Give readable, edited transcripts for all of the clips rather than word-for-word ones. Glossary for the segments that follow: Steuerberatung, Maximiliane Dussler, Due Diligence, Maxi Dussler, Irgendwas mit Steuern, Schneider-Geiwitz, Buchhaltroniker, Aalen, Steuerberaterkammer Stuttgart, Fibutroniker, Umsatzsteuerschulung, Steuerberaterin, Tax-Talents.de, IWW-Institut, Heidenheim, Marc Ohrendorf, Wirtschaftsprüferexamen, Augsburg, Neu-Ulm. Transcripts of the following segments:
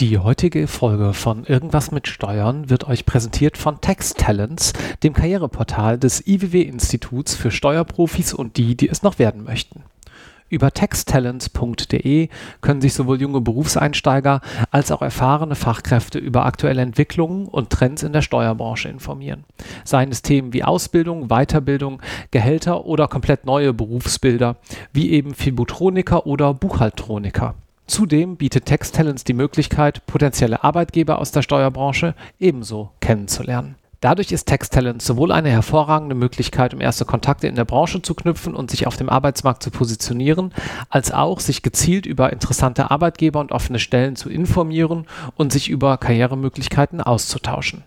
Die heutige Folge von Irgendwas mit Steuern wird euch präsentiert von Tax-Talents, dem Karriereportal des IWW-Instituts für Steuerprofis und die, die es noch werden möchten. Über Tax-Talents.de können sich sowohl junge Berufseinsteiger als auch erfahrene Fachkräfte über aktuelle Entwicklungen und Trends in der Steuerbranche informieren. Seien es Themen wie Ausbildung, Weiterbildung, Gehälter oder komplett neue Berufsbilder, wie eben Fibutroniker oder Buchhaltroniker. Zudem bietet Tax-Talents die Möglichkeit, potenzielle Arbeitgeber aus der Steuerbranche ebenso kennenzulernen. Dadurch ist Tax-Talents sowohl eine hervorragende Möglichkeit, um erste Kontakte in der Branche zu knüpfen und sich auf dem Arbeitsmarkt zu positionieren, als auch sich gezielt über interessante Arbeitgeber und offene Stellen zu informieren und sich über Karrieremöglichkeiten auszutauschen.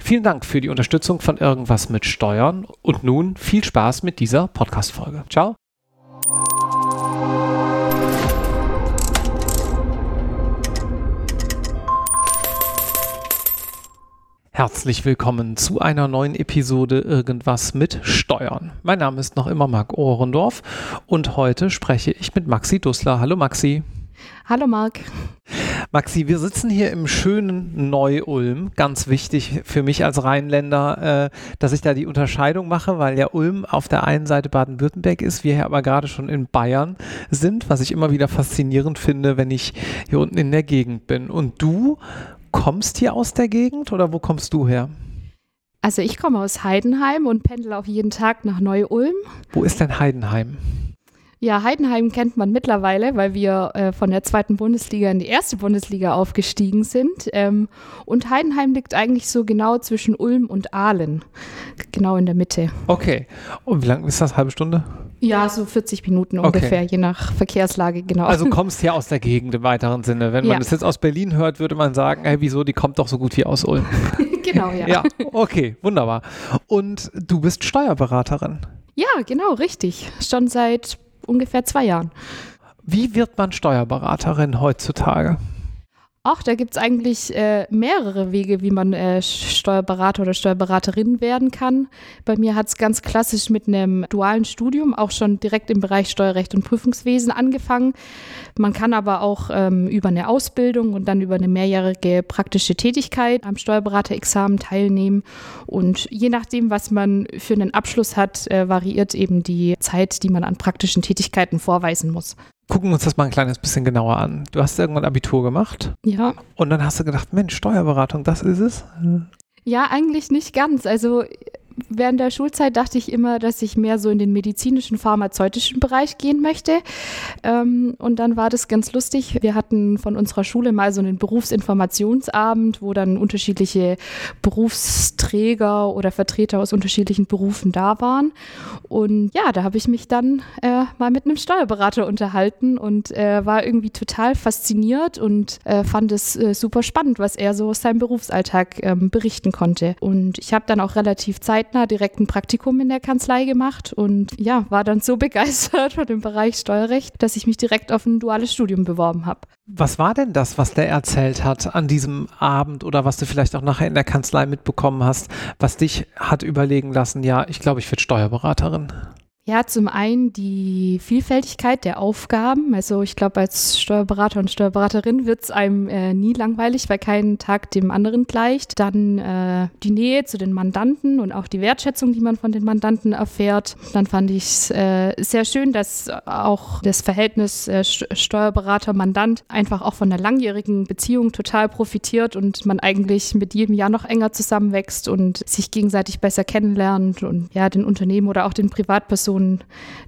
Vielen Dank für die Unterstützung von Irgendwas mit Steuern und nun viel Spaß mit dieser Podcast-Folge. Ciao! Herzlich willkommen zu einer neuen Episode Irgendwas mit Steuern. Mein Name ist noch immer Marc Ohrendorf und heute spreche ich mit Maxi Dussler. Hallo Maxi. Hallo Marc. Maxi, wir sitzen hier im schönen Neu-Ulm. Ganz wichtig für mich als Rheinländer, dass ich da die Unterscheidung mache, weil ja Ulm auf der einen Seite Baden-Württemberg ist, wir hier aber gerade schon in Bayern sind, was ich immer wieder faszinierend finde, wenn ich hier unten in der Gegend bin. Und du kommst hier aus der Gegend oder wo kommst du her? Also ich komme aus Heidenheim und pendle auch jeden Tag nach Neu-Ulm. Wo ist denn Heidenheim? Ja, Heidenheim kennt man mittlerweile, weil wir von der zweiten Bundesliga in die erste Bundesliga aufgestiegen sind. Und Heidenheim liegt eigentlich so genau zwischen Ulm und Aalen, genau in der Mitte. Okay. Und wie lange ist das? Halbe Stunde? Ja, so 40 Minuten ungefähr, okay. Je nach Verkehrslage, genau. Also kommst ja aus der Gegend im weiteren Sinne. Wenn man das jetzt aus Berlin hört, würde man sagen, hey, wieso, die kommt doch so gut wie aus Ulm. Genau, ja. Ja, okay, wunderbar. Und du bist Steuerberaterin. Ja, genau, richtig. Schon seit ungefähr 2 Jahren. Wie wird man Steuerberaterin heutzutage? Ach, da gibt es eigentlich mehrere Wege, wie man Steuerberater oder Steuerberaterin werden kann. Bei mir hat es ganz klassisch mit einem dualen Studium auch schon direkt im Bereich Steuerrecht und Prüfungswesen angefangen. Man kann aber auch über eine Ausbildung und dann über eine mehrjährige praktische Tätigkeit am Steuerberaterexamen teilnehmen. Und je nachdem, was man für einen Abschluss hat, variiert eben die Zeit, die man an praktischen Tätigkeiten vorweisen muss. Gucken wir uns das mal ein kleines bisschen genauer an. Du hast irgendwann Abitur gemacht. Ja. Und dann hast du gedacht, Mensch, Steuerberatung, das ist es? Ja, eigentlich nicht ganz. Also während der Schulzeit dachte ich immer, dass ich mehr so in den medizinischen, pharmazeutischen Bereich gehen möchte. Und dann war das ganz lustig. Wir hatten von unserer Schule mal so einen Berufsinformationsabend, wo dann unterschiedliche Berufsträger oder Vertreter aus unterschiedlichen Berufen da waren. Und ja, da habe ich mich dann mal mit einem Steuerberater unterhalten und war irgendwie total fasziniert und fand es super spannend, was er so aus seinem Berufsalltag berichten konnte. Und ich habe dann auch relativ zeitnah direkt ein Praktikum in der Kanzlei gemacht und ja, war dann so begeistert von dem Bereich Steuerrecht, dass ich mich direkt auf ein duales Studium beworben habe. Was war denn das, was der erzählt hat an diesem Abend oder was du vielleicht auch nachher in der Kanzlei mitbekommen hast, was dich hat überlegen lassen, ja, ich glaube, ich werde Steuerberaterin? Ja, zum einen die Vielfältigkeit der Aufgaben. Also ich glaube, als Steuerberater und Steuerberaterin wird es einem nie langweilig, weil kein Tag dem anderen gleicht. Dann die Nähe zu den Mandanten und auch die Wertschätzung, die man von den Mandanten erfährt. Dann fand ich es sehr schön, dass auch das Verhältnis Steuerberater-Mandant einfach auch von der langjährigen Beziehung total profitiert und man eigentlich mit jedem Jahr noch enger zusammenwächst und sich gegenseitig besser kennenlernt und ja, den Unternehmen oder auch den Privatpersonen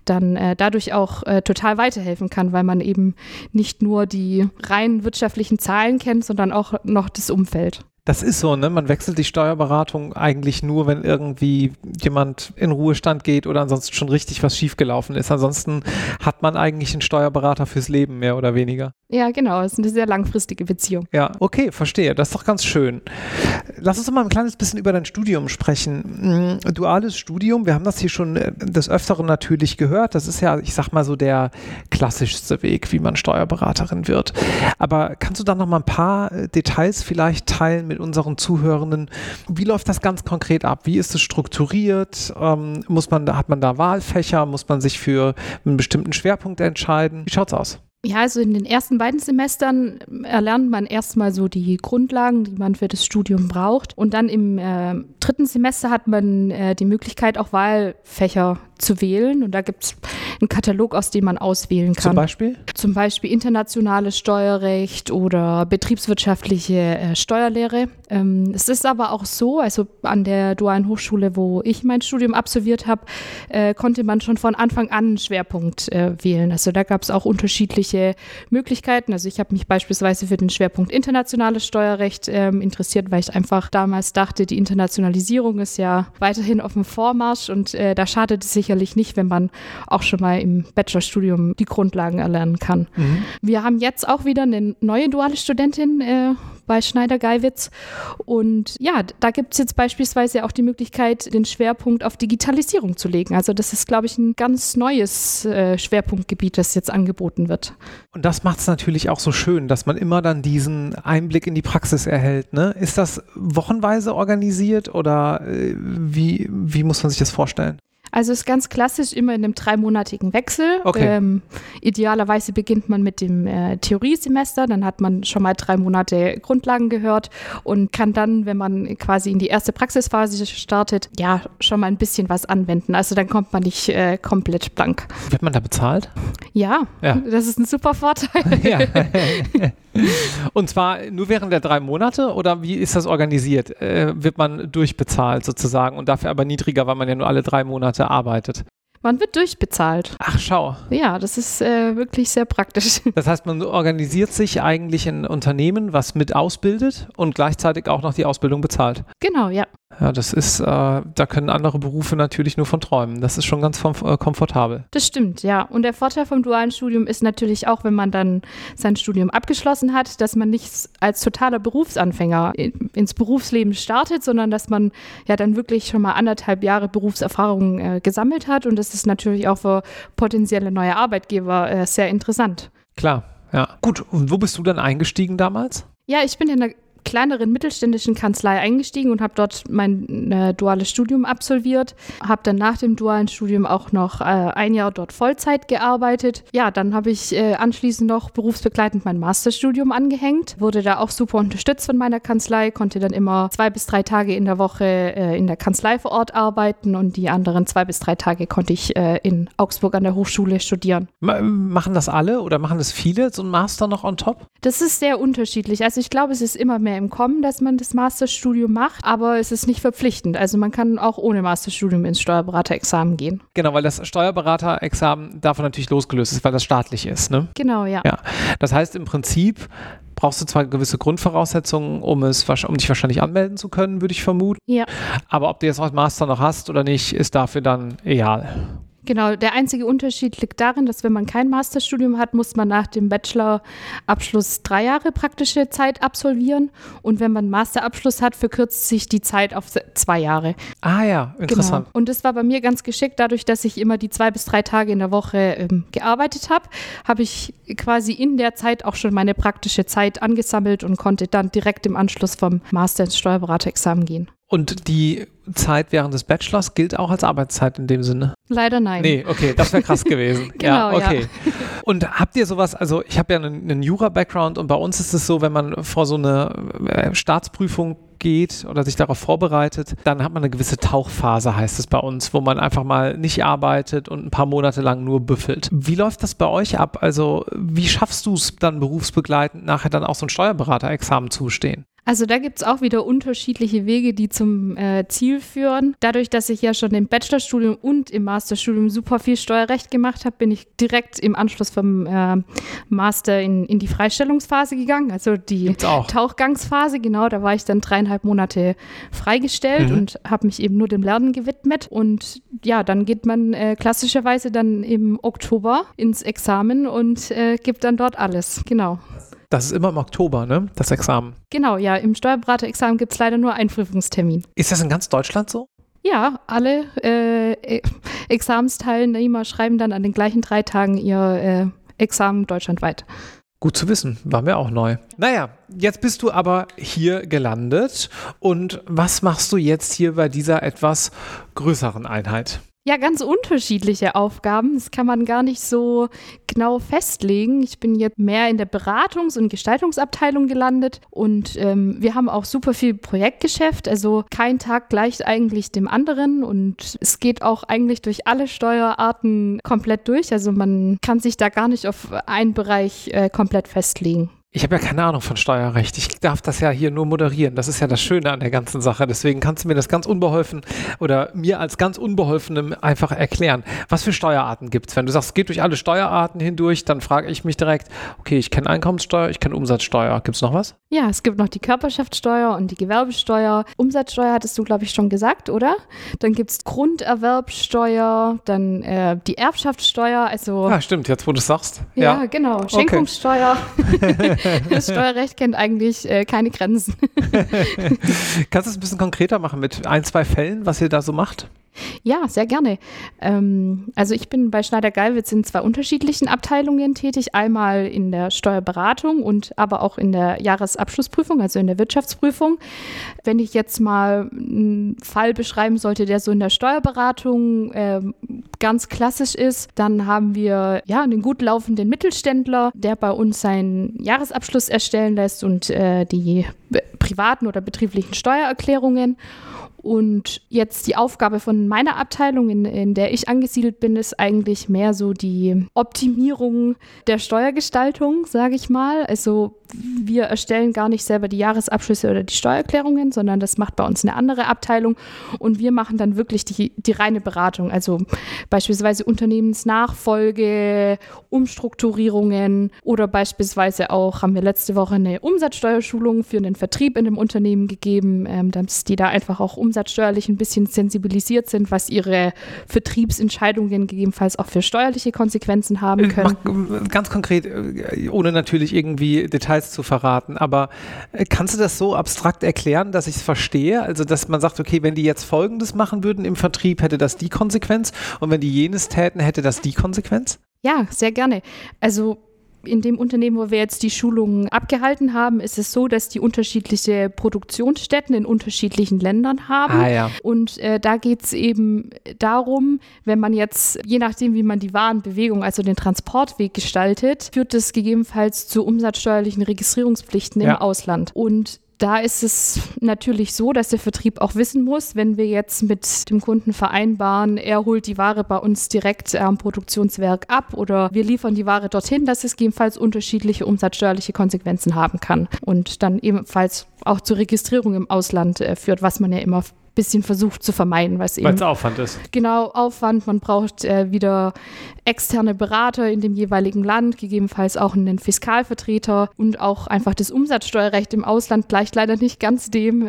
dann dadurch auch total weiterhelfen kann, weil man eben nicht nur die rein wirtschaftlichen Zahlen kennt, sondern auch noch das Umfeld. Das ist so, ne? Man wechselt die Steuerberatung eigentlich nur, wenn irgendwie jemand in Ruhestand geht oder ansonsten schon richtig was schiefgelaufen ist. Ansonsten hat man eigentlich einen Steuerberater fürs Leben, mehr oder weniger. Ja, genau. Das ist eine sehr langfristige Beziehung. Ja, okay, verstehe. Das ist doch ganz schön. Lass uns doch mal ein kleines bisschen über dein Studium sprechen. Duales Studium, wir haben das hier schon des Öfteren natürlich gehört. Das ist ja, ich sag mal so, der klassischste Weg, wie man Steuerberaterin wird. Aber kannst du da noch mal ein paar Details vielleicht teilen mit unseren Zuhörenden? Wie läuft das ganz konkret ab? Wie ist es strukturiert? Hat man da Wahlfächer? Muss man sich für einen bestimmten Schwerpunkt entscheiden? Wie schaut's aus? Ja, also in den ersten beiden Semestern erlernt man erstmal so die Grundlagen, die man für das Studium braucht. Und dann im dritten Semester hat man die Möglichkeit, auch Wahlfächer zu wählen. Und da gibt es einen Katalog, aus dem man auswählen kann. Zum Beispiel? Zum Beispiel internationales Steuerrecht oder betriebswirtschaftliche Steuerlehre. Es ist aber auch so, also an der Dualen Hochschule, wo ich mein Studium absolviert habe, konnte man schon von Anfang an einen Schwerpunkt wählen. Also da gab es auch unterschiedliche Möglichkeiten. Also ich habe mich beispielsweise für den Schwerpunkt internationales Steuerrecht interessiert, weil ich einfach damals dachte, die Internationalisierung ist ja weiterhin auf dem Vormarsch und da schadet es sicherlich nicht, wenn man auch schon mal im Bachelorstudium die Grundlagen erlernen kann. Mhm. Wir haben jetzt auch wieder eine neue duale Studentin bei Schneider-Geiwitz und ja, da gibt es jetzt beispielsweise auch die Möglichkeit, den Schwerpunkt auf Digitalisierung zu legen. Also das ist, glaube ich, ein ganz neues Schwerpunktgebiet, das jetzt angeboten wird. Und das macht es natürlich auch so schön, dass man immer dann diesen Einblick in die Praxis erhält, ne? Ist das wochenweise organisiert oder wie muss man sich das vorstellen? Also ist ganz klassisch immer in einem 3-monatigen Wechsel. Okay. Idealerweise beginnt man mit dem Theoriesemester, dann hat man schon mal 3 Monate Grundlagen gehört und kann dann, wenn man quasi in die erste Praxisphase startet, ja, schon mal ein bisschen was anwenden. Also dann kommt man nicht komplett blank. Wird man da bezahlt? Ja, das ist ein super Vorteil. Ja. Und zwar nur während der 3 Monate oder wie ist das organisiert? Wird man durchbezahlt sozusagen und dafür aber niedriger, weil man ja nur alle 3 Monate arbeitet? Man wird durchbezahlt. Ach, schau. Ja, das ist wirklich sehr praktisch. Das heißt, man organisiert sich eigentlich in ein Unternehmen, was mit ausbildet und gleichzeitig auch noch die Ausbildung bezahlt. Genau, ja. Ja, das ist, da können andere Berufe natürlich nur von träumen. Das ist schon ganz komfortabel. Das stimmt, ja. Und der Vorteil vom dualen Studium ist natürlich auch, wenn man dann sein Studium abgeschlossen hat, dass man nicht als totaler Berufsanfänger ins Berufsleben startet, sondern dass man ja dann wirklich schon mal 1,5 Jahre Berufserfahrung gesammelt hat. Und das ist natürlich auch für potenzielle neue Arbeitgeber sehr interessant. Klar, ja. Gut, und wo bist du dann eingestiegen damals? Ja, ich bin in der kleineren mittelständischen Kanzlei eingestiegen und habe dort mein duales Studium absolviert, habe dann nach dem dualen Studium auch noch 1 Jahr dort Vollzeit gearbeitet. Ja, dann habe ich anschließend noch berufsbegleitend mein Masterstudium angehängt, wurde da auch super unterstützt von meiner Kanzlei, konnte dann immer 2 bis 3 Tage in der Woche in der Kanzlei vor Ort arbeiten und die anderen 2 bis 3 Tage konnte ich in Augsburg an der Hochschule studieren. Machen das alle oder machen das viele, so ein Master noch on top? Das ist sehr unterschiedlich. Also ich glaube, es ist immer mehr im Kommen, dass man das Masterstudium macht, aber es ist nicht verpflichtend. Also man kann auch ohne Masterstudium ins Steuerberaterexamen gehen. Genau, weil das Steuerberaterexamen davon natürlich losgelöst ist, weil das staatlich ist, ne? Genau, ja. Das heißt im Prinzip brauchst du zwar gewisse Grundvoraussetzungen, um dich wahrscheinlich anmelden zu können, würde ich vermuten. Ja. Aber ob du jetzt auch Master noch hast oder nicht, ist dafür dann egal. Genau, der einzige Unterschied liegt darin, dass wenn man kein Masterstudium hat, muss man nach dem Bachelorabschluss 3 Jahre praktische Zeit absolvieren und wenn man einen Masterabschluss hat, verkürzt sich die Zeit auf 2 Jahre. Ah ja, interessant. Genau. Und das war bei mir ganz geschickt, dadurch, dass ich immer die 2 bis 3 Tage in der Woche gearbeitet habe, habe ich quasi in der Zeit auch schon meine praktische Zeit angesammelt und konnte dann direkt im Anschluss vom Master ins Steuerberaterexamen gehen. Und die Zeit während des Bachelors gilt auch als Arbeitszeit in dem Sinne? Leider nein. Nee, okay, das wäre krass gewesen. Genau, ja, okay. Ja. Und habt ihr sowas, also ich habe ja einen Jura-Background und bei uns ist es so, wenn man vor so eine Staatsprüfung geht oder sich darauf vorbereitet, dann hat man eine gewisse Tauchphase, heißt es bei uns, wo man einfach mal nicht arbeitet und ein paar Monate lang nur büffelt. Wie läuft das bei euch ab? Also wie schaffst du es dann berufsbegleitend nachher dann auch so ein Steuerberaterexamen zu bestehen? Also da gibt es auch wieder unterschiedliche Wege, die zum Ziel führen. Dadurch, dass ich ja schon im Bachelorstudium und im Masterstudium super viel Steuerrecht gemacht habe, bin ich direkt im Anschluss vom Master in die Freistellungsphase gegangen, also die Tauchgangsphase. Genau, da war ich dann 3,5 Monate freigestellt und habe mich eben nur dem Lernen gewidmet. Und ja, dann geht man klassischerweise dann im Oktober ins Examen und gibt dann dort alles. Genau. Das ist immer im Oktober, ne? Das Examen. Genau, ja. Im Steuerberaterexamen gibt es leider nur einen Prüfungstermin. Ist das in ganz Deutschland so? Ja, alle Examensteilnehmer schreiben dann an den gleichen 3 Tagen ihr Examen deutschlandweit. Gut zu wissen, war mir auch neu. Naja, jetzt bist du aber hier gelandet und was machst du jetzt hier bei dieser etwas größeren Einheit? Ja, ganz unterschiedliche Aufgaben. Das kann man gar nicht so genau festlegen. Ich bin jetzt mehr in der Beratungs- und Gestaltungsabteilung gelandet und wir haben auch super viel Projektgeschäft. Also kein Tag gleicht eigentlich dem anderen und es geht auch eigentlich durch alle Steuerarten komplett durch. Also man kann sich da gar nicht auf einen Bereich komplett festlegen. Ich habe ja keine Ahnung von Steuerrecht. Ich darf das ja hier nur moderieren. Das ist ja das Schöne an der ganzen Sache. Deswegen kannst du mir das ganz unbeholfen oder mir als ganz Unbeholfenem einfach erklären. Was für Steuerarten gibt es? Wenn du sagst, es geht durch alle Steuerarten hindurch, dann frage ich mich direkt, okay, ich kenne Einkommensteuer, ich kenne Umsatzsteuer. Gibt es noch was? Ja, es gibt noch die Körperschaftssteuer und die Gewerbesteuer. Umsatzsteuer hattest du, glaube ich, schon gesagt, oder? Dann gibt es Grunderwerbsteuer, dann die Erbschaftssteuer. Also ja, stimmt, jetzt wo du es sagst. Ja, ja, genau. Schenkungssteuer. Okay. Das Steuerrecht kennt eigentlich keine Grenzen. Kannst du es ein bisschen konkreter machen mit ein, zwei Fällen, was ihr da so macht? Ja, sehr gerne. Also ich bin bei Schneider-Geiwitz in zwei unterschiedlichen Abteilungen tätig. Einmal in der Steuerberatung und aber auch in der Jahresabschlussprüfung, also in der Wirtschaftsprüfung. Wenn ich jetzt mal einen Fall beschreiben sollte, der so in der Steuerberatung ganz klassisch ist, dann haben wir ja einen gut laufenden Mittelständler, der bei uns seinen Jahresabschluss erstellen lässt und die privaten oder betrieblichen Steuererklärungen. Und jetzt die Aufgabe von meiner Abteilung, in der ich angesiedelt bin, ist eigentlich mehr so die Optimierung der Steuergestaltung, sage ich mal. Also wir erstellen gar nicht selber die Jahresabschlüsse oder die Steuererklärungen, sondern das macht bei uns eine andere Abteilung und wir machen dann wirklich die reine Beratung. Also beispielsweise Unternehmensnachfolge, Umstrukturierungen oder beispielsweise auch, haben wir letzte Woche eine Umsatzsteuerschulung für einen Vertrieb in einem Unternehmen gegeben, dass die da einfach auch umsatzsteuerlich ein bisschen sensibilisiert sind, was ihre Vertriebsentscheidungen gegebenenfalls auch für steuerliche Konsequenzen haben können. Ganz konkret, ohne natürlich irgendwie Details zu verraten, aber kannst du das so abstrakt erklären, dass ich es verstehe? Also, dass man sagt, okay, wenn die jetzt Folgendes machen würden im Vertrieb, hätte das die Konsequenz und wenn die jenes täten, hätte das die Konsequenz? Ja, sehr gerne. Also in dem Unternehmen, wo wir jetzt die Schulungen abgehalten haben, ist es so, dass die unterschiedliche Produktionsstätten in unterschiedlichen Ländern haben. Ah, ja. Und da geht es eben darum, wenn man jetzt, je nachdem, wie man die Warenbewegung, also den Transportweg gestaltet, führt es gegebenenfalls zu umsatzsteuerlichen Registrierungspflichten im Ausland. Und da ist es natürlich so, dass der Vertrieb auch wissen muss, wenn wir jetzt mit dem Kunden vereinbaren, er holt die Ware bei uns direkt am Produktionswerk ab oder wir liefern die Ware dorthin, dass es gegebenenfalls unterschiedliche umsatzsteuerliche Konsequenzen haben kann und dann ebenfalls auch zur Registrierung im Ausland führt, was man ja immer bisschen versucht zu vermeiden. Weil es Aufwand ist. Genau, Aufwand. Man braucht wieder externe Berater in dem jeweiligen Land, gegebenenfalls auch einen Fiskalvertreter und auch einfach das Umsatzsteuerrecht im Ausland gleicht leider nicht ganz dem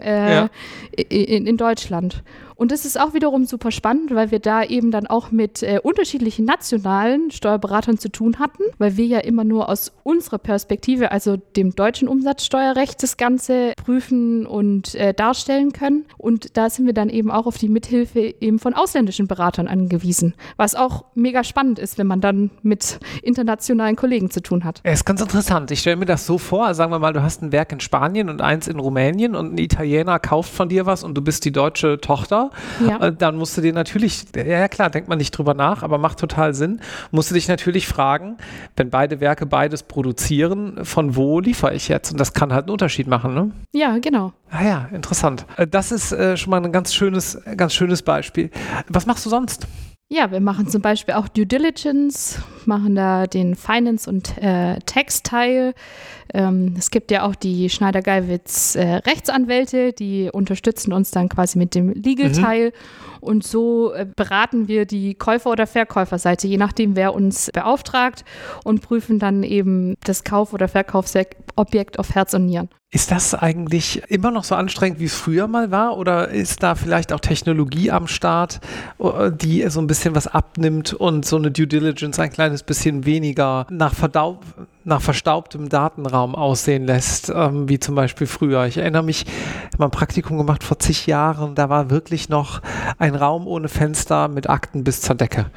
in Deutschland. Und das ist auch wiederum super spannend, weil wir da eben dann auch mit unterschiedlichen nationalen Steuerberatern zu tun hatten, weil wir ja immer nur aus unserer Perspektive, also dem deutschen Umsatzsteuerrecht, das Ganze prüfen und darstellen können. Und da sind wir dann eben auch auf die Mithilfe eben von ausländischen Beratern angewiesen, was auch mega spannend ist, wenn man dann mit internationalen Kollegen zu tun hat. Es ist ganz interessant. Ich stelle mir das so vor, sagen wir mal, du hast ein Werk in Spanien und eins in Rumänien und ein Italiener kauft von dir was und du bist die deutsche Tochter. Ja. Dann musst du dir natürlich, ja klar, denkt man nicht drüber nach, aber macht total Sinn, musst du dich natürlich fragen, wenn beide Werke beides produzieren, von wo liefere ich jetzt? Und das kann halt einen Unterschied machen, ne? Ja, genau. Ah ja, interessant. Das ist schon mal ein ganz schönes Beispiel. Was machst du sonst? Ja, wir machen zum Beispiel auch Due Diligence, machen da den Finance- und Tax-Teil. Es gibt ja auch die Schneider-Geiwitz Rechtsanwälte, die unterstützen uns dann quasi mit dem Legal-Teil. Und so beraten wir die Käufer- oder Verkäuferseite, je nachdem, wer uns beauftragt und prüfen dann eben das Kauf- oder Verkaufsobjekt auf Herz und Nieren. Ist das eigentlich immer noch so anstrengend, wie es früher mal war? Oder ist da vielleicht auch Technologie am Start, die so ein bisschen was abnimmt und so eine Due Diligence ein kleines bisschen weniger nach verstaubtem Datenraum aussehen lässt, wie zum Beispiel früher? Ich erinnere mich, ich habe ein Praktikum gemacht vor 10 Jahren, da war wirklich noch ein Raum ohne Fenster mit Akten bis zur Decke.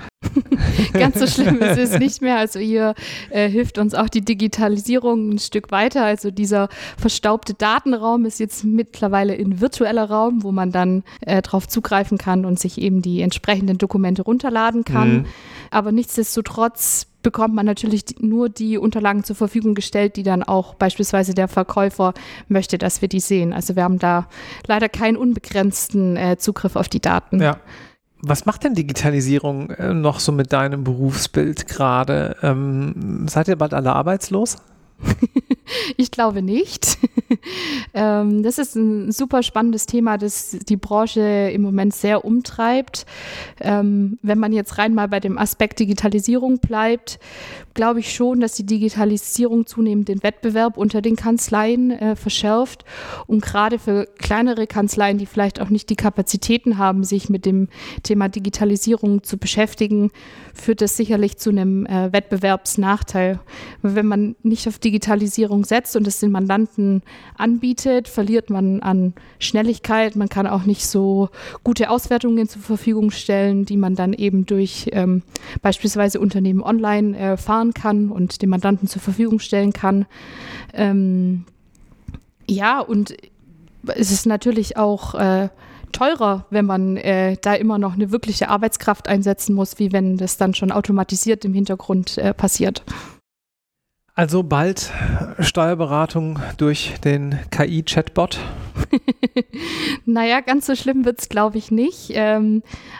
Ganz so schlimm ist es nicht mehr. Also hier hilft uns auch die Digitalisierung ein Stück weiter. Also dieser verstaubte Datenraum ist jetzt mittlerweile ein virtueller Raum, wo man dann drauf zugreifen kann und sich eben die entsprechenden Dokumente runterladen kann. Mhm. Aber nichtsdestotrotz bekommt man natürlich nur die Unterlagen zur Verfügung gestellt, die dann auch beispielsweise der Verkäufer möchte, dass wir die sehen. Also wir haben da leider keinen unbegrenzten Zugriff auf die Daten. Ja. Was macht denn Digitalisierung noch so mit deinem Berufsbild gerade? Seid ihr bald alle arbeitslos? Ich glaube nicht. Das ist ein super spannendes Thema, das die Branche im Moment sehr umtreibt. Wenn man jetzt rein mal bei dem Aspekt Digitalisierung bleibt, glaube ich schon, dass die Digitalisierung zunehmend den Wettbewerb unter den Kanzleien verschärft. Und gerade für kleinere Kanzleien, die vielleicht auch nicht die Kapazitäten haben, sich mit dem Thema Digitalisierung zu beschäftigen, führt das sicherlich zu einem Wettbewerbsnachteil. Wenn man nicht auf Digitalisierung setzt und es den Mandanten anbietet, verliert man an Schnelligkeit. Man kann auch nicht so gute Auswertungen zur Verfügung stellen, die man dann eben durch beispielsweise Unternehmen online fahren kann und dem Mandanten zur Verfügung stellen kann. Ja, und es ist natürlich auch teurer, wenn man da immer noch eine wirkliche Arbeitskraft einsetzen muss, wie wenn das dann schon automatisiert im Hintergrund passiert. Also bald Steuerberatung durch den KI-Chatbot? Naja, ganz so schlimm wird es, glaube ich, nicht.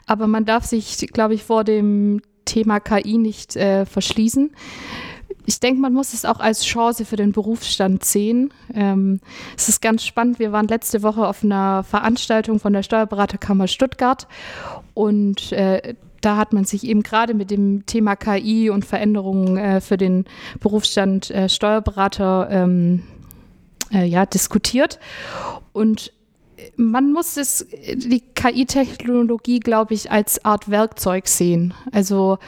Aber man darf sich, glaube ich, vor dem Thema KI nicht verschließen. Ich denke, man muss es auch als Chance für den Berufsstand sehen. Es ist ganz spannend. Wir waren letzte Woche auf einer Veranstaltung von der Steuerberaterkammer Stuttgart und da hat man sich eben gerade mit dem Thema KI und Veränderungen für den Berufsstand Steuerberater diskutiert. Und man muss die KI-Technologie, glaube ich, als Art Werkzeug sehen. Also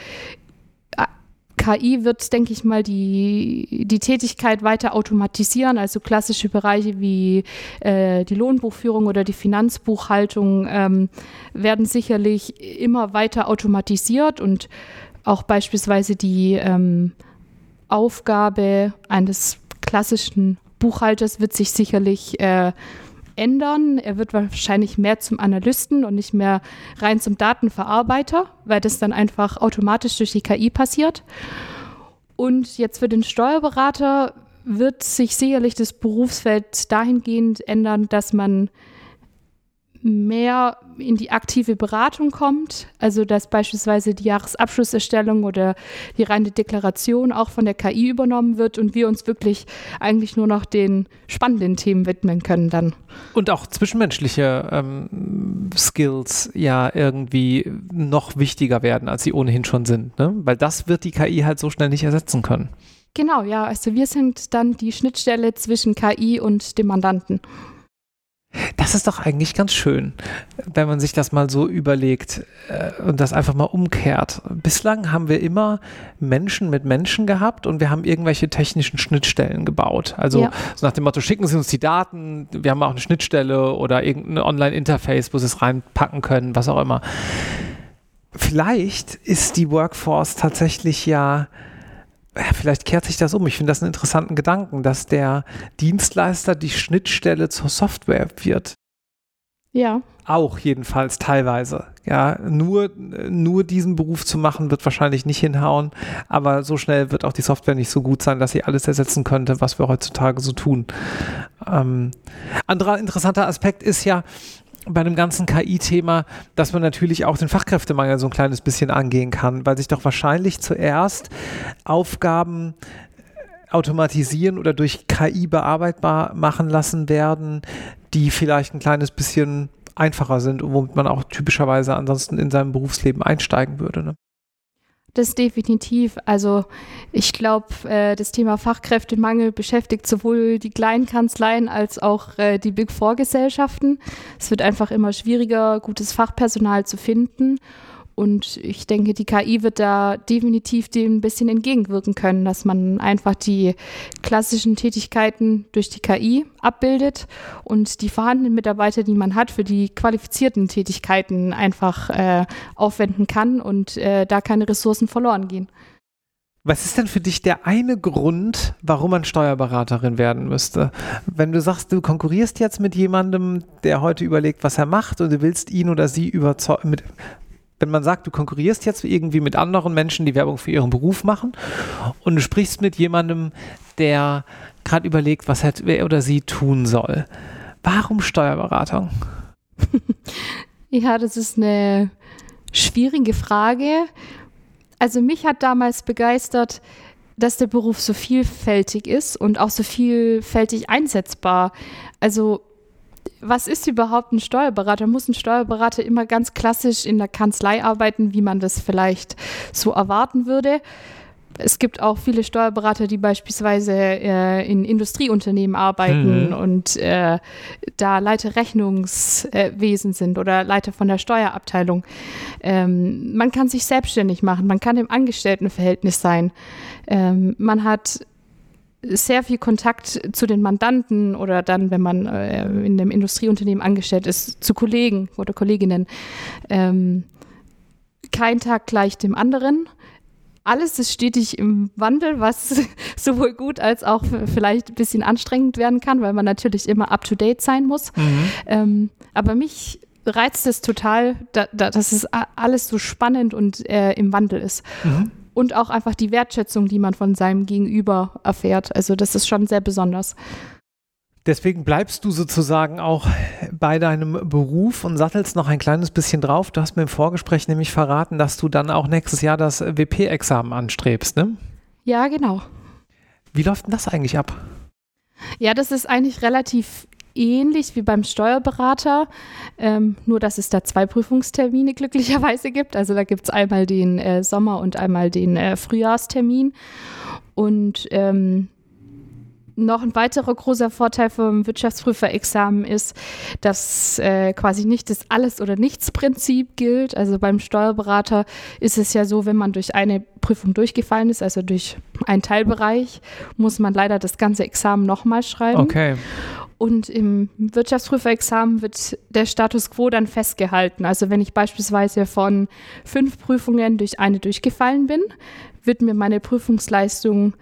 KI wird, denke ich mal, die Tätigkeit weiter automatisieren, also klassische Bereiche wie die Lohnbuchführung oder die Finanzbuchhaltung werden sicherlich immer weiter automatisiert und auch beispielsweise die Aufgabe eines klassischen Buchhalters wird sich sicherlich ändern. Er wird wahrscheinlich mehr zum Analysten und nicht mehr rein zum Datenverarbeiter, weil das dann einfach automatisch durch die KI passiert. Und jetzt für den Steuerberater wird sich sicherlich das Berufsfeld dahingehend ändern, dass man mehr in die aktive Beratung kommt, also dass beispielsweise die Jahresabschlusserstellung oder die reine Deklaration auch von der KI übernommen wird und wir uns wirklich eigentlich nur noch den spannenden Themen widmen können dann. Und auch zwischenmenschliche Skills ja irgendwie noch wichtiger werden, als sie ohnehin schon sind, ne? Weil das wird die KI halt so schnell nicht ersetzen können. Genau, ja, also wir sind dann die Schnittstelle zwischen KI und dem Mandanten. Das ist doch eigentlich ganz schön, wenn man sich das mal so überlegt und das einfach mal umkehrt. Bislang haben wir immer Menschen mit Menschen gehabt und wir haben irgendwelche technischen Schnittstellen gebaut. Also so nach dem Motto, schicken Sie uns die Daten, wir haben auch eine Schnittstelle oder irgendein Online-Interface, wo Sie es reinpacken können, was auch immer. Vielleicht ist die Workforce tatsächlich vielleicht kehrt sich das um. Ich finde das einen interessanten Gedanken, dass der Dienstleister die Schnittstelle zur Software wird. Ja. Auch jedenfalls teilweise. Ja, nur diesen Beruf zu machen, wird wahrscheinlich nicht hinhauen. Aber so schnell wird auch die Software nicht so gut sein, dass sie alles ersetzen könnte, was wir heutzutage so tun. Anderer interessanter Aspekt ist ja, bei dem ganzen KI-Thema, dass man natürlich auch den Fachkräftemangel so ein kleines bisschen angehen kann, weil sich doch wahrscheinlich zuerst Aufgaben automatisieren oder durch KI bearbeitbar machen lassen werden, die vielleicht ein kleines bisschen einfacher sind und womit man auch typischerweise ansonsten in seinem Berufsleben einsteigen würde, ne? Das definitiv. Also ich glaube, das Thema Fachkräftemangel beschäftigt sowohl die kleinen Kanzleien als auch die Big Four Gesellschaften. Es wird einfach immer schwieriger, gutes Fachpersonal zu finden. Und ich denke, die KI wird da definitiv dem ein bisschen entgegenwirken können, dass man einfach die klassischen Tätigkeiten durch die KI abbildet und die vorhandenen Mitarbeiter, die man hat, für die qualifizierten Tätigkeiten einfach aufwenden kann und da keine Ressourcen verloren gehen. Was ist denn für dich der eine Grund, warum man Steuerberaterin werden müsste? Wenn du sagst, du konkurrierst jetzt mit jemandem, der heute überlegt, was er macht, und du willst ihn oder sie überzeugen, wenn man sagt, du konkurrierst jetzt irgendwie mit anderen Menschen, die Werbung für ihren Beruf machen, und du sprichst mit jemandem, der gerade überlegt, was er oder sie tun soll. Warum Steuerberatung? Ja, das ist eine schwierige Frage. Also mich hat damals begeistert, dass der Beruf so vielfältig ist und auch so vielfältig einsetzbar. Also was ist überhaupt ein Steuerberater? Muss ein Steuerberater immer ganz klassisch in der Kanzlei arbeiten, wie man das vielleicht so erwarten würde? Es gibt auch viele Steuerberater, die beispielsweise in Industrieunternehmen arbeiten und da Leiter Rechnungswesen sind oder Leiter von der Steuerabteilung. Man kann sich selbstständig machen, man kann im Angestelltenverhältnis sein. Man hat sehr viel Kontakt zu den Mandanten oder dann, wenn man in einem Industrieunternehmen angestellt ist, zu Kollegen oder Kolleginnen. Kein Tag gleich dem anderen. Alles ist stetig im Wandel, was sowohl gut als auch vielleicht ein bisschen anstrengend werden kann, weil man natürlich immer up-to-date sein muss. Aber mich reizt es total, dass es alles so spannend und im Wandel ist. Und auch einfach die Wertschätzung, die man von seinem Gegenüber erfährt. Also das ist schon sehr besonders. Deswegen bleibst du sozusagen auch bei deinem Beruf und sattelst noch ein kleines bisschen drauf. Du hast mir im Vorgespräch nämlich verraten, dass du dann auch nächstes Jahr das WP-Examen anstrebst, ne? Ja, genau. Wie läuft denn das eigentlich ab? Ja, das ist eigentlich relativ ähnlich wie beim Steuerberater, nur dass es da zwei Prüfungstermine glücklicherweise gibt. Also da gibt es einmal den Sommer- und einmal den Frühjahrstermin. Und noch ein weiterer großer Vorteil vom Wirtschaftsprüferexamen ist, dass quasi nicht das Alles- oder Nichts-Prinzip gilt. Also beim Steuerberater ist es ja so, wenn man durch eine Prüfung durchgefallen ist, also durch einen Teilbereich, muss man leider das ganze Examen nochmal schreiben. Okay. Und im Wirtschaftsprüferexamen wird der Status quo dann festgehalten. Also wenn ich beispielsweise von 5 Prüfungen durch eine durchgefallen bin, wird mir meine Prüfungsleistung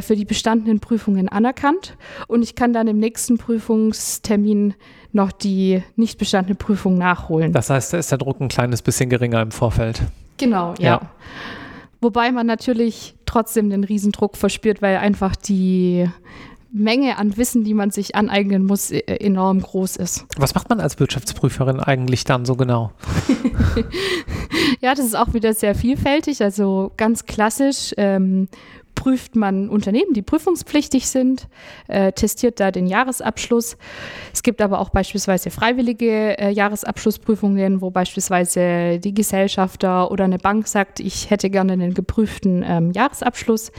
für die bestandenen Prüfungen anerkannt, und ich kann dann im nächsten Prüfungstermin noch die nicht bestandene Prüfung nachholen. Das heißt, da ist der Druck ein kleines bisschen geringer im Vorfeld. Genau, ja. Wobei man natürlich trotzdem den Riesendruck verspürt, weil einfach die Menge an Wissen, die man sich aneignen muss, enorm groß ist. Was macht man als Wirtschaftsprüferin eigentlich dann so genau? Ja, das ist auch wieder sehr vielfältig. Also ganz klassisch prüft man Unternehmen, die prüfungspflichtig sind, testiert da den Jahresabschluss. Es gibt aber auch beispielsweise freiwillige Jahresabschlussprüfungen, wo beispielsweise die Gesellschafter oder eine Bank sagt, ich hätte gerne einen geprüften Jahresabschluss.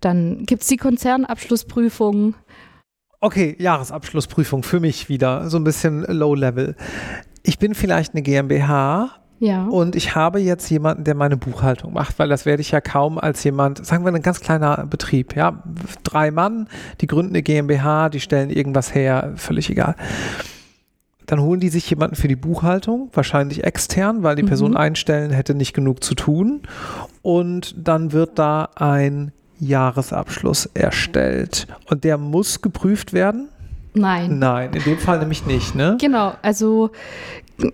Dann gibt es die Konzernabschlussprüfung. Okay, Jahresabschlussprüfung für mich wieder, so ein bisschen Low-Level. Ich bin vielleicht eine GmbH. Ja. Und ich habe jetzt jemanden, der meine Buchhaltung macht, weil das werde ich ja kaum als jemand, sagen wir ein ganz kleiner Betrieb, ja, 3 Mann, die gründen eine GmbH, die stellen irgendwas her, völlig egal. Dann holen die sich jemanden für die Buchhaltung, wahrscheinlich extern, weil die Person einstellen hätte nicht genug zu tun, und dann wird da ein Jahresabschluss erstellt und der muss geprüft werden? Nein. Nein, in dem Fall nämlich nicht, ne? Genau, also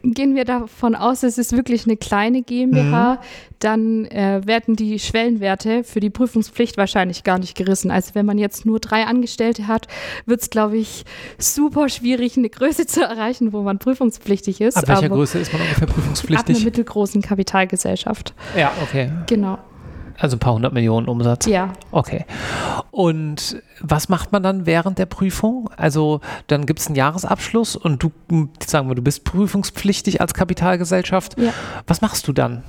gehen wir davon aus, es ist wirklich eine kleine GmbH, dann werden die Schwellenwerte für die Prüfungspflicht wahrscheinlich gar nicht gerissen. Also wenn man jetzt nur 3 Angestellte hat, wird es, glaube ich, super schwierig, eine Größe zu erreichen, wo man prüfungspflichtig ist. Ab welcher Größe ist man ungefähr prüfungspflichtig? Ab einer mittelgroßen Kapitalgesellschaft. Ja, okay. Genau. Also ein paar 100 Millionen Umsatz? Ja. Okay. Und was macht man dann während der Prüfung? Also dann gibt es einen Jahresabschluss und du, sagen wir, du bist prüfungspflichtig als Kapitalgesellschaft. Ja. Was machst du dann?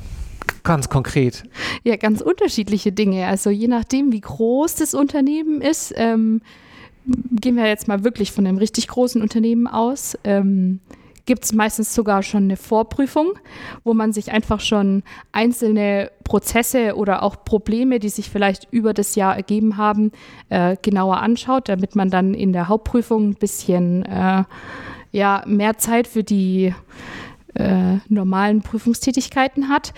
Ganz konkret. Ja, ganz unterschiedliche Dinge. Also je nachdem, wie groß das Unternehmen ist, gehen wir jetzt mal wirklich von einem richtig großen Unternehmen aus, gibt es meistens sogar schon eine Vorprüfung, wo man sich einfach schon einzelne Prozesse oder auch Probleme, die sich vielleicht über das Jahr ergeben haben, genauer anschaut, damit man dann in der Hauptprüfung ein bisschen mehr Zeit für die normalen Prüfungstätigkeiten hat.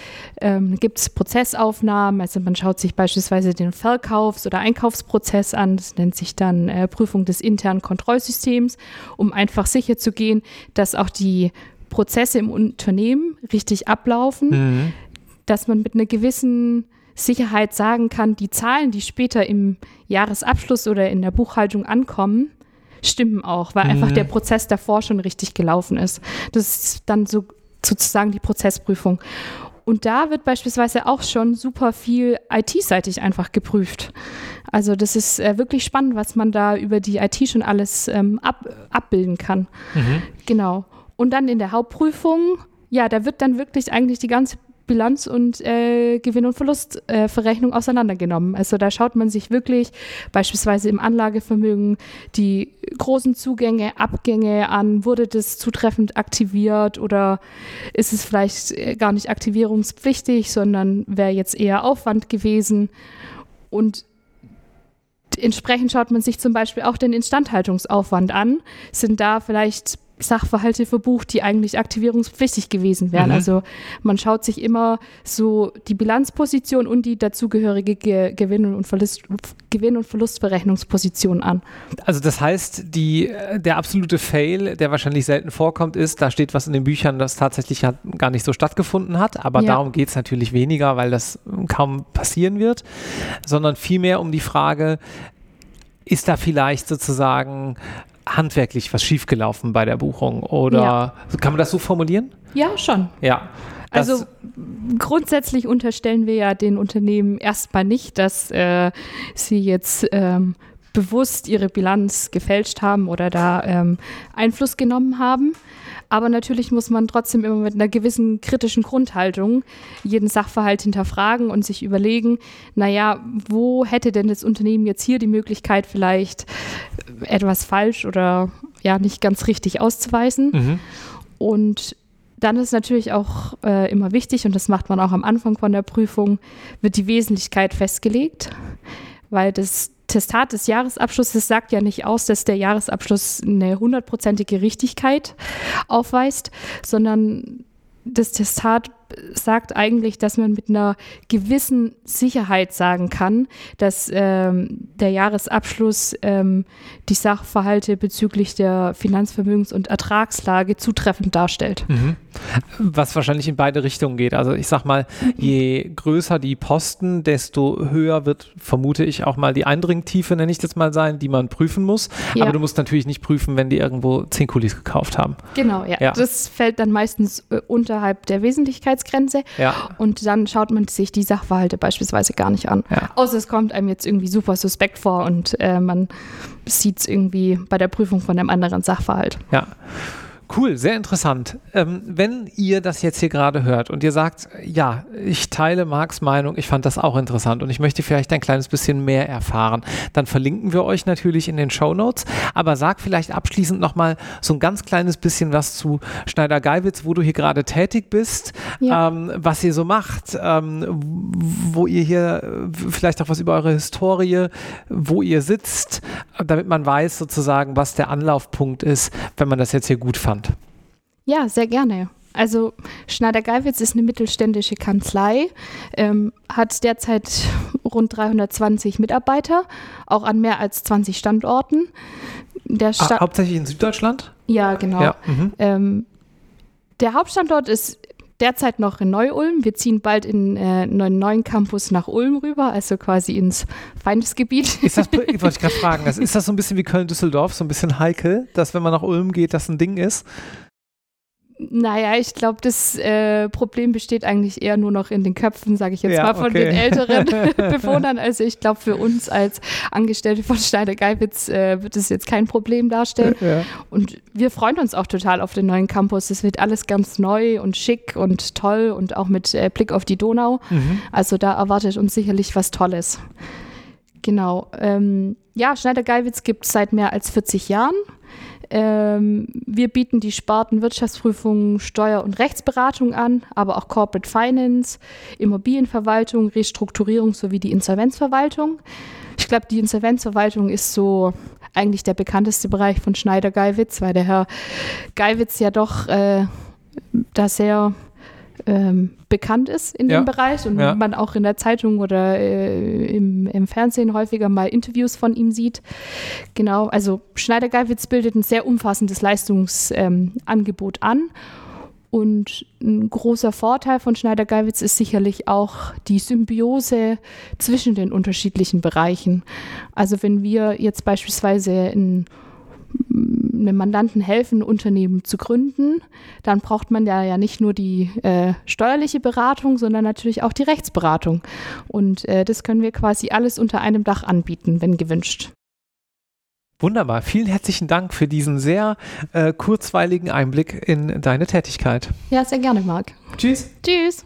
Gibt es Prozessaufnahmen, also man schaut sich beispielsweise den Verkaufs- oder Einkaufsprozess an, das nennt sich dann Prüfung des internen Kontrollsystems, um einfach sicherzugehen, dass auch die Prozesse im Unternehmen richtig ablaufen, dass man mit einer gewissen Sicherheit sagen kann, die Zahlen, die später im Jahresabschluss oder in der Buchhaltung ankommen, stimmen auch, weil einfach der Prozess davor schon richtig gelaufen ist. Das ist dann so, sozusagen die Prozessprüfung. Und da wird beispielsweise auch schon super viel IT-seitig einfach geprüft. Also das ist wirklich spannend, was man da über die IT schon alles abbilden kann. Genau. Und dann in der Hauptprüfung, ja, da wird dann wirklich eigentlich die ganze Bilanz und Gewinn- und Verlustverrechnung auseinandergenommen. Also da schaut man sich wirklich beispielsweise im Anlagevermögen die großen Zugänge, Abgänge an. Wurde das zutreffend aktiviert oder ist es vielleicht gar nicht aktivierungspflichtig, sondern wäre jetzt eher Aufwand gewesen? Und entsprechend schaut man sich zum Beispiel auch den Instandhaltungsaufwand an. Sind da vielleicht Sachverhalte verbucht, die eigentlich aktivierungspflichtig gewesen wären. Also man schaut sich immer so die Bilanzposition und die dazugehörige Gewinn- und Verlustberechnungsposition an. Also das heißt, der absolute Fail, der wahrscheinlich selten vorkommt, ist, da steht was in den Büchern, das tatsächlich gar nicht so stattgefunden hat, aber darum geht es natürlich weniger, weil das kaum passieren wird, sondern vielmehr um die Frage, ist da vielleicht sozusagen handwerklich was schiefgelaufen bei der Buchung oder kann man das so formulieren? Ja, schon. Ja. Also grundsätzlich unterstellen wir ja den Unternehmen erstmal nicht, dass sie jetzt bewusst ihre Bilanz gefälscht haben oder da Einfluss genommen haben. Aber natürlich muss man trotzdem immer mit einer gewissen kritischen Grundhaltung jeden Sachverhalt hinterfragen und sich überlegen, naja, wo hätte denn das Unternehmen jetzt hier die Möglichkeit, vielleicht etwas falsch oder ja nicht ganz richtig auszuweisen. Und dann ist natürlich auch immer wichtig, und das macht man auch am Anfang von der Prüfung, wird die Wesentlichkeit festgelegt, weil das Testat des Jahresabschlusses sagt ja nicht aus, dass der Jahresabschluss eine 100-prozentige Richtigkeit aufweist, sondern das Testat sagt eigentlich, dass man mit einer gewissen Sicherheit sagen kann, dass der Jahresabschluss die Sachverhalte bezüglich der Finanzvermögens- und Ertragslage zutreffend darstellt. Was wahrscheinlich in beide Richtungen geht. Also ich sag mal, je größer die Posten, desto höher wird, vermute ich, auch mal die Eindringtiefe, nenne ich das mal, sein, die man prüfen muss. Ja. Aber du musst natürlich nicht prüfen, wenn die irgendwo 10 Kulis gekauft haben. Genau, ja. Das fällt dann meistens unterhalb der Wesentlichkeit Grenze. Ja. Und dann schaut man sich die Sachverhalte beispielsweise gar nicht an. Ja. Außer es kommt einem jetzt irgendwie super suspekt vor und man sieht es irgendwie bei der Prüfung von einem anderen Sachverhalt. Ja. Cool, sehr interessant. Wenn ihr das jetzt hier gerade hört und ihr sagt, ja, ich teile Marcs Meinung, ich fand das auch interessant und ich möchte vielleicht ein kleines bisschen mehr erfahren, dann verlinken wir euch natürlich in den Shownotes, aber sag vielleicht abschließend nochmal so ein ganz kleines bisschen was zu Schneider-Geiwitz, wo du hier gerade tätig bist, was ihr so macht, wo ihr hier vielleicht auch was über eure Historie, wo ihr sitzt, damit man weiß sozusagen, was der Anlaufpunkt ist, wenn man das jetzt hier gut fand. Ja, sehr gerne. Also Schneider-Geiwitz ist eine mittelständische Kanzlei, hat derzeit rund 320 Mitarbeiter, auch an mehr als 20 Standorten. Hauptsächlich in Süddeutschland? Ja, genau. Ja, der Hauptstandort ist derzeit noch in Neu-Ulm. Wir ziehen bald in einen neuen Campus nach Ulm rüber, also quasi ins Feindesgebiet. Wollte ich gerade fragen, ist das so ein bisschen wie Köln-Düsseldorf, so ein bisschen heikel, dass wenn man nach Ulm geht, das ein Ding ist? Naja, ich glaube, das Problem besteht eigentlich eher nur noch in den Köpfen, sage ich jetzt mal, von den älteren Bewohnern. Also ich glaube, für uns als Angestellte von Schneider-Geiwitz wird es jetzt kein Problem darstellen. Ja. Und wir freuen uns auch total auf den neuen Campus. Es wird alles ganz neu und schick und toll und auch mit Blick auf die Donau. Also da erwartet uns sicherlich was Tolles. Genau. Ja, Schneider-Geiwitz gibt es seit mehr als 40 Jahren. Wir bieten die Sparten Wirtschaftsprüfung, Steuer- und Rechtsberatung an, aber auch Corporate Finance, Immobilienverwaltung, Restrukturierung sowie die Insolvenzverwaltung. Ich glaube, die Insolvenzverwaltung ist so eigentlich der bekannteste Bereich von Schneider-Geiwitz, weil der Herr Geiwitz ja doch da sehr bekannt ist in dem Bereich und man auch in der Zeitung oder im Fernsehen häufiger mal Interviews von ihm sieht. Genau, also Schneider-Geiwitz bildet ein sehr umfassendes Leistungsangebot an. Und ein großer Vorteil von Schneider-Geiwitz ist sicherlich auch die Symbiose zwischen den unterschiedlichen Bereichen. Also wenn wir jetzt beispielsweise einem Mandanten helfen, ein Unternehmen zu gründen, dann braucht man ja nicht nur die steuerliche Beratung, sondern natürlich auch die Rechtsberatung. Und das können wir quasi alles unter einem Dach anbieten, wenn gewünscht. Wunderbar. Vielen herzlichen Dank für diesen sehr kurzweiligen Einblick in deine Tätigkeit. Ja, sehr gerne, Marc. Tschüss. Tschüss.